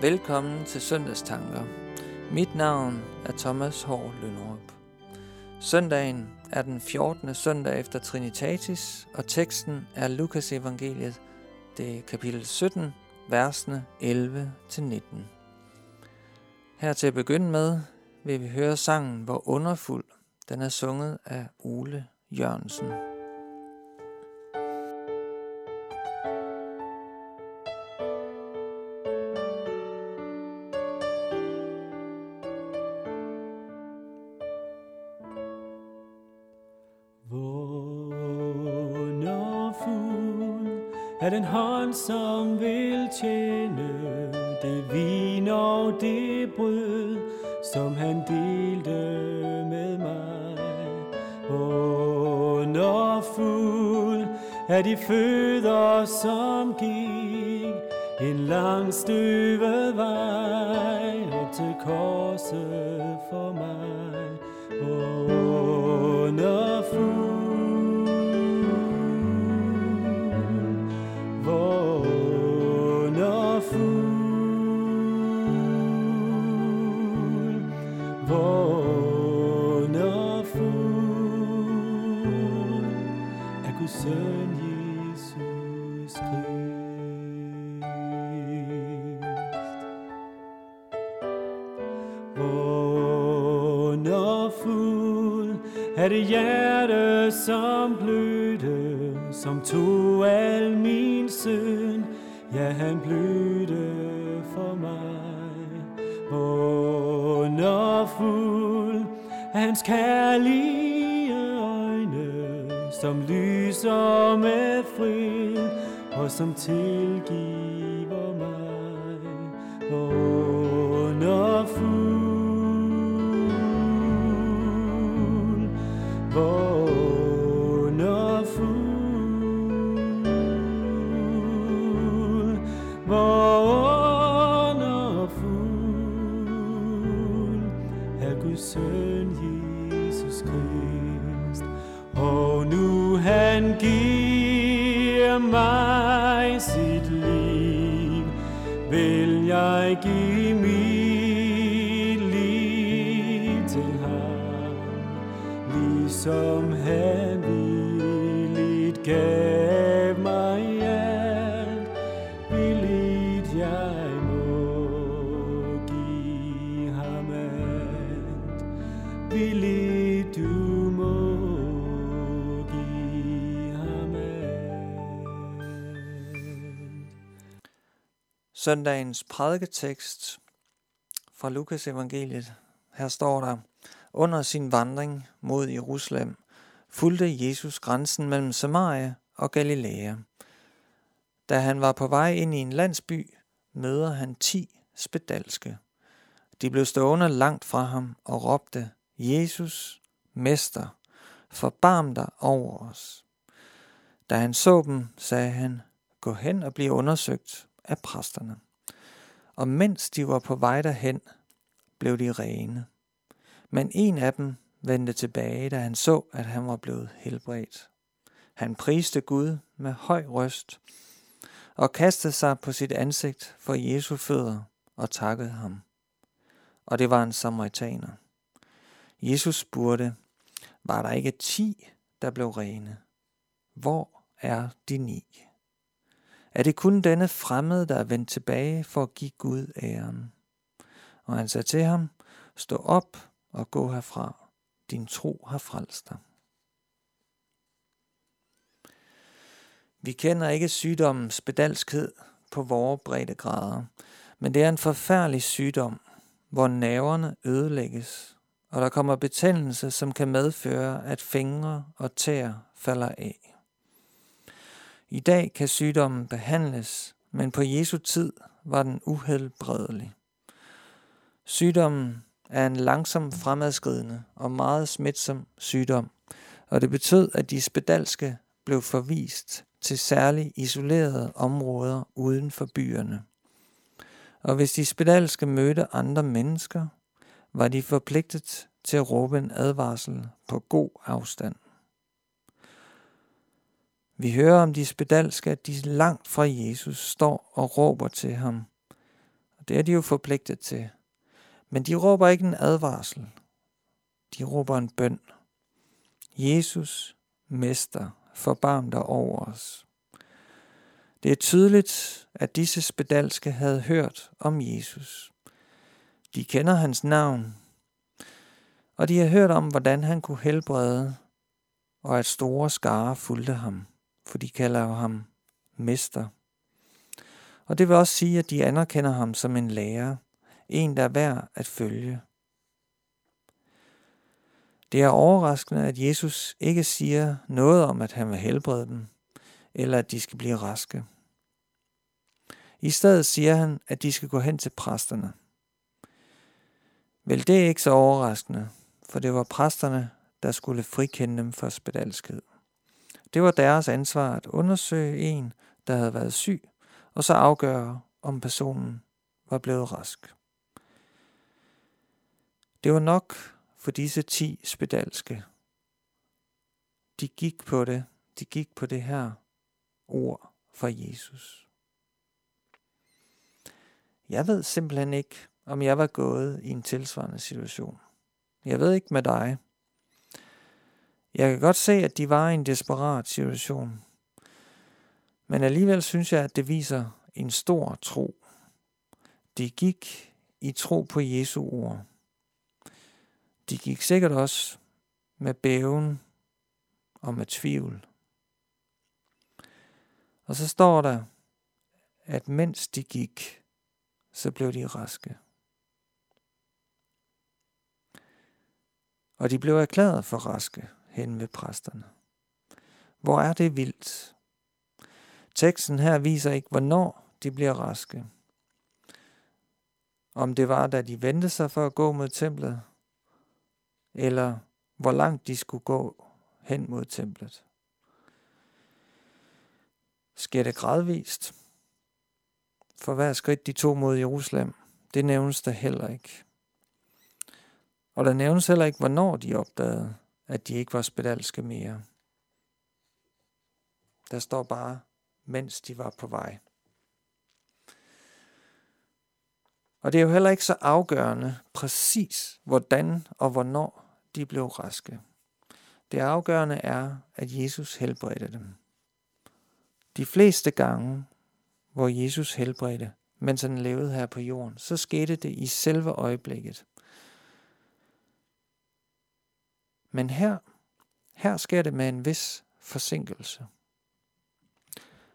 Velkommen til Søndagstanker. Mit navn er Thomas H. Lønrup. Søndagen er den 14. søndag efter Trinitatis, og teksten er Lukas evangeliet, det er kapitel 17, versene 11-19. Her til at begynde med vil vi høre sangen Hvor underfuld. Den er sunget af Ole Jørgensen. Er den hånd, som vil tjene det vin og det brød, som han delte med mig. Underfuld er de fødder, som gik en lang støvet vej op til korset for mig. Underfuld. Søn Jesus Krist. Underfuld er det hjerte, som blødte, som tog al min synd. Ja, han blødte for mig. Underfuld er hans kærlige øjne, som lyser med fred, og som tilgiver mig. Underfuld, hvor underfuld, hvor underfuld er Guds søn Jesus Krist. Og nu han giver mig sit liv, vil jeg give mit liv til ham, ligesom han villigt gav mig alt, villigt jeg må give ham alt, villigt du må. Søndagens prædiketekst fra Lukas evangeliet. Her står der: Under sin vandring mod Jerusalem fulgte Jesus grænsen mellem Samaria og Galilea. Da han var på vej ind i en landsby, møder han 10 spedalske. De blev stående langt fra ham og råbte: Jesus, mester, forbarm dig over os. Da han så dem, sagde han: Gå hen og bliv undersøgt af præsterne. Og mens de var på vej derhen, blev de rene. Men en af dem vendte tilbage, da han så, at han var blevet helbredt. Han priste Gud med høj røst og kastede sig på sit ansigt for Jesu fødder og takkede ham. Og det var en samaritaner. Jesus spurgte: Var der ikke 10, der blev rene? Hvor er de 9? Er det kun denne fremmede, der er vendt tilbage for at give Gud æren? Og han sagde til ham: Stå op og gå herfra. Din tro har frelst dig. Vi kender ikke sygdommen spedalskhed på vore breddegrader, men det er en forfærdelig sygdom, hvor nerverne ødelægges, og der kommer betændelse, som kan medføre, at fingre og tæer falder af. I dag kan sygdommen behandles, men på Jesu tid var den uhelbredelig. Sygdommen er en langsom fremadskridende og meget smitsom sygdom, og det betød, at de spedalske blev forvist til særligt isolerede områder uden for byerne. Og hvis de spedalske mødte andre mennesker, var de forpligtet til at råbe en advarsel på god afstand. Vi hører om de spedalske, at de langt fra Jesus står og råber til ham. Det er de jo forpligtet til. Men de råber ikke en advarsel. De råber en bøn. Jesus, Mester, forbarm dig over os. Det er tydeligt, at disse spedalske havde hørt om Jesus. De kender hans navn, og de har hørt om, hvordan han kunne helbrede, og at store skarer fulgte ham, for de kalder jo ham Mester. Og det vil også sige, at de anerkender ham som en lærer, en der er værd at følge. Det er overraskende, at Jesus ikke siger noget om, at han vil helbrede dem, eller at de skal blive raske. I stedet siger han, at de skal gå hen til præsterne. Vel, det er ikke så overraskende, for det var præsterne, der skulle frikende dem for spedalskhed. Det var deres ansvar at undersøge en, der havde været syg, og så afgøre, om personen var blevet rask. Det var nok for disse 10 spedalske. De gik på det. De gik på det her ord fra Jesus. Jeg ved simpelthen ikke, om jeg var gået i en tilsvarende situation. Jeg ved ikke med dig. Jeg kan godt se, at de var i en desperat situation. Men alligevel synes jeg, at det viser en stor tro. De gik i tro på Jesu ord. De gik sikkert også med bæven og med tvivl. Og så står der, at mens de gik, så blev de raske. Og de blev erklæret for raske hen ved præsterne. Hvor er det vildt? Teksten her viser ikke, hvornår de bliver raske. Om det var, da de vendte sig for at gå mod templet, eller hvor langt de skulle gå hen mod templet. Sker det gradvist? For hver skridt de tog mod Jerusalem, det nævnes der heller ikke. Og der nævnes heller ikke, hvornår de opdagede, at de ikke var spedalske mere. Der står bare, mens de var på vej. Og det er jo heller ikke så afgørende præcis, hvordan og hvornår de blev raske. Det afgørende er, at Jesus helbredte dem. De fleste gange, hvor Jesus helbredte, mens han levede her på jorden, så skete det i selve øjeblikket. Men her sker det med en vis forsinkelse.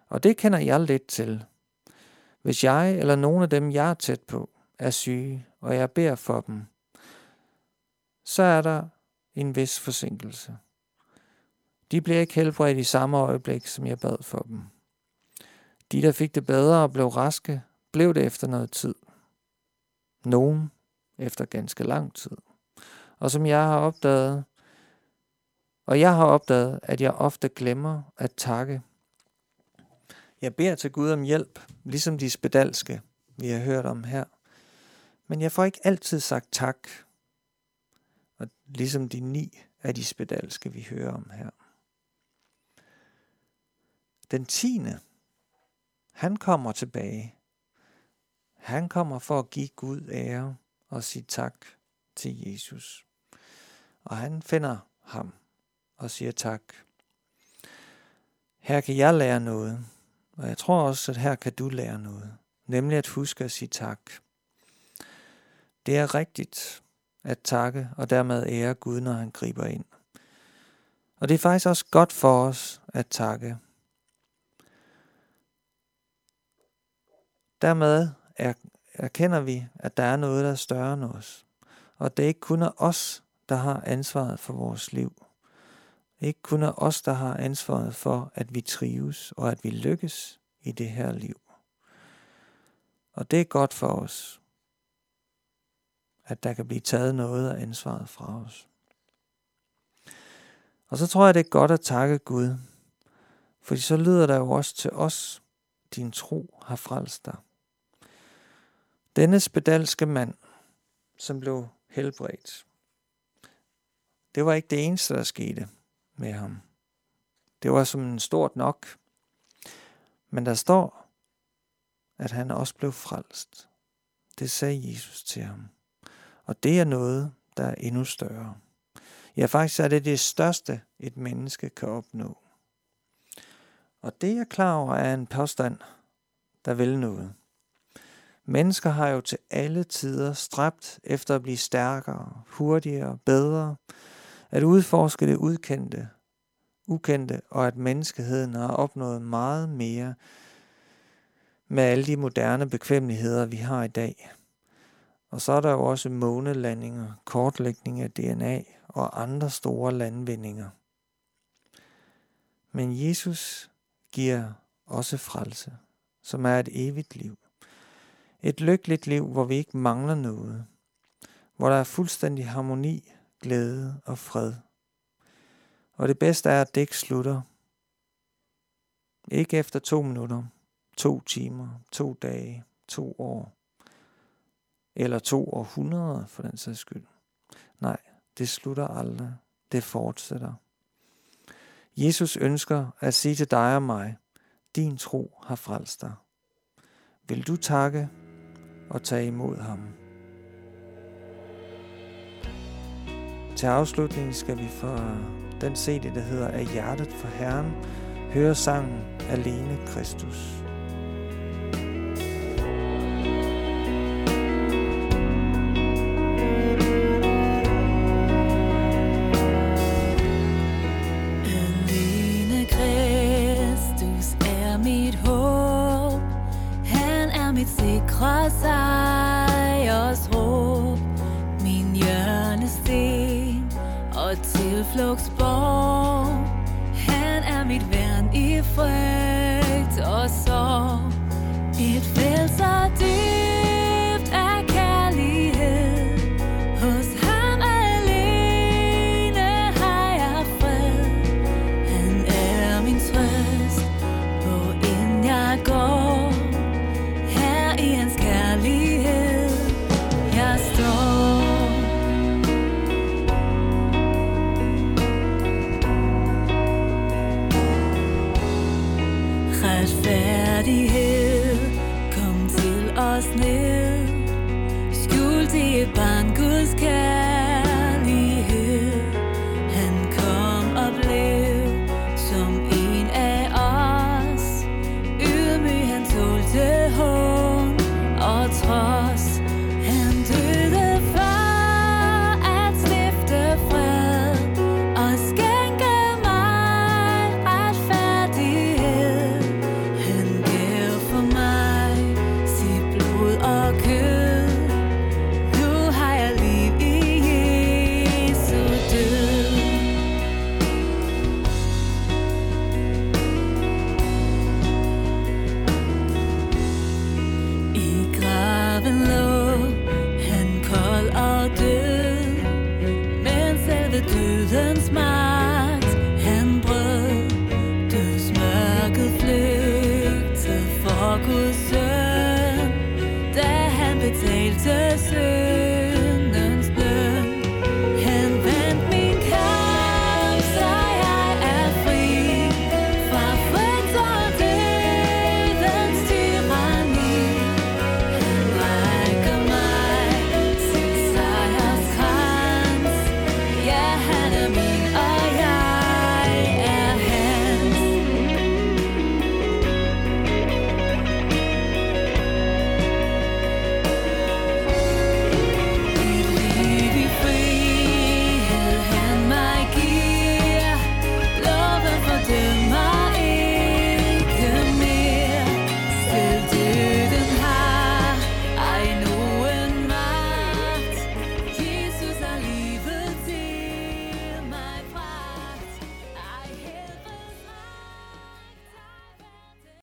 Og det kender jeg lidt til. Hvis jeg eller nogen af dem, jeg er tæt på, er syge, og jeg beder for dem, så er der en vis forsinkelse. De bliver ikke helbredt i samme øjeblik, som jeg bad for dem. De, der fik det bedre og blev raske, blev det efter noget tid. Nogen efter ganske lang tid. Og som jeg har opdaget, at jeg ofte glemmer at takke. Jeg beder til Gud om hjælp, ligesom de spedalske, vi har hørt om her. Men jeg får ikke altid sagt tak, og ligesom de 9 af de spedalske, vi hører om her. Den 10. han kommer tilbage. Han kommer for at give Gud ære og sige tak til Jesus. Og han finder ham og siger tak. Her kan jeg lære noget, og jeg tror også, at her kan du lære noget. Nemlig at huske at sige tak. Det er rigtigt at takke og dermed ære Gud, når han griber ind. Og det er faktisk også godt for os at takke. Dermed erkender vi, at der er noget, der er større end os. Og det er ikke kun os, der har ansvaret for vores liv. Ikke kun os, der har ansvaret for, at vi trives og at vi lykkes i det her liv. Og det er godt for os, at der kan blive taget noget af ansvaret fra os. Og så tror jeg, det er godt at takke Gud, for så lyder der jo også til os, din tro har frelst dig. Denne spedalske mand, som blev helbredt, det var ikke det eneste, der skete med ham. Det var som en stort nok. Men der står, at han også blev frelst. Det sagde Jesus til ham. Og det er noget, der er endnu større. Ja, faktisk er det det største, et menneske kan opnå. Og det, jeg er klar over, er en påstand, der vil noget. Mennesker har jo til alle tider stræbt efter at blive stærkere, hurtigere, bedre, at udforske det ukendte, og at menneskeheden har opnået meget mere med alle de moderne bekvemmeligheder, vi har i dag. Og så er der jo også månelandinger, kortlægning af DNA og andre store landvindinger. Men Jesus giver også frelse, som er et evigt liv. Et lykkeligt liv, hvor vi ikke mangler noget. Hvor der er fuldstændig harmoni, glæde og fred. Og det bedste er, at det ikke slutter. Ikke efter 2 minutter, 2 timer, 2 dage, 2 år. Eller 2 århundreder, for den sags skyld. Nej, det slutter aldrig. Det fortsætter. Jesus ønsker at sige til dig og mig, din tro har frelst dig. Vil du takke og tage imod ham? Til afslutning skal vi fra den CD, der hedder Af hjertet for Herren, høre sangen Alene Kristus. Han er mit værn i frygt og sorg. Et fæld så dybt af kærlighed. Hos ham alene har jeg fred. Han er min trøst, hvor ind jeg går. Her i hans kærlighed jeg står. Kom til os ned. Skjul det i barn Guds kærlighed.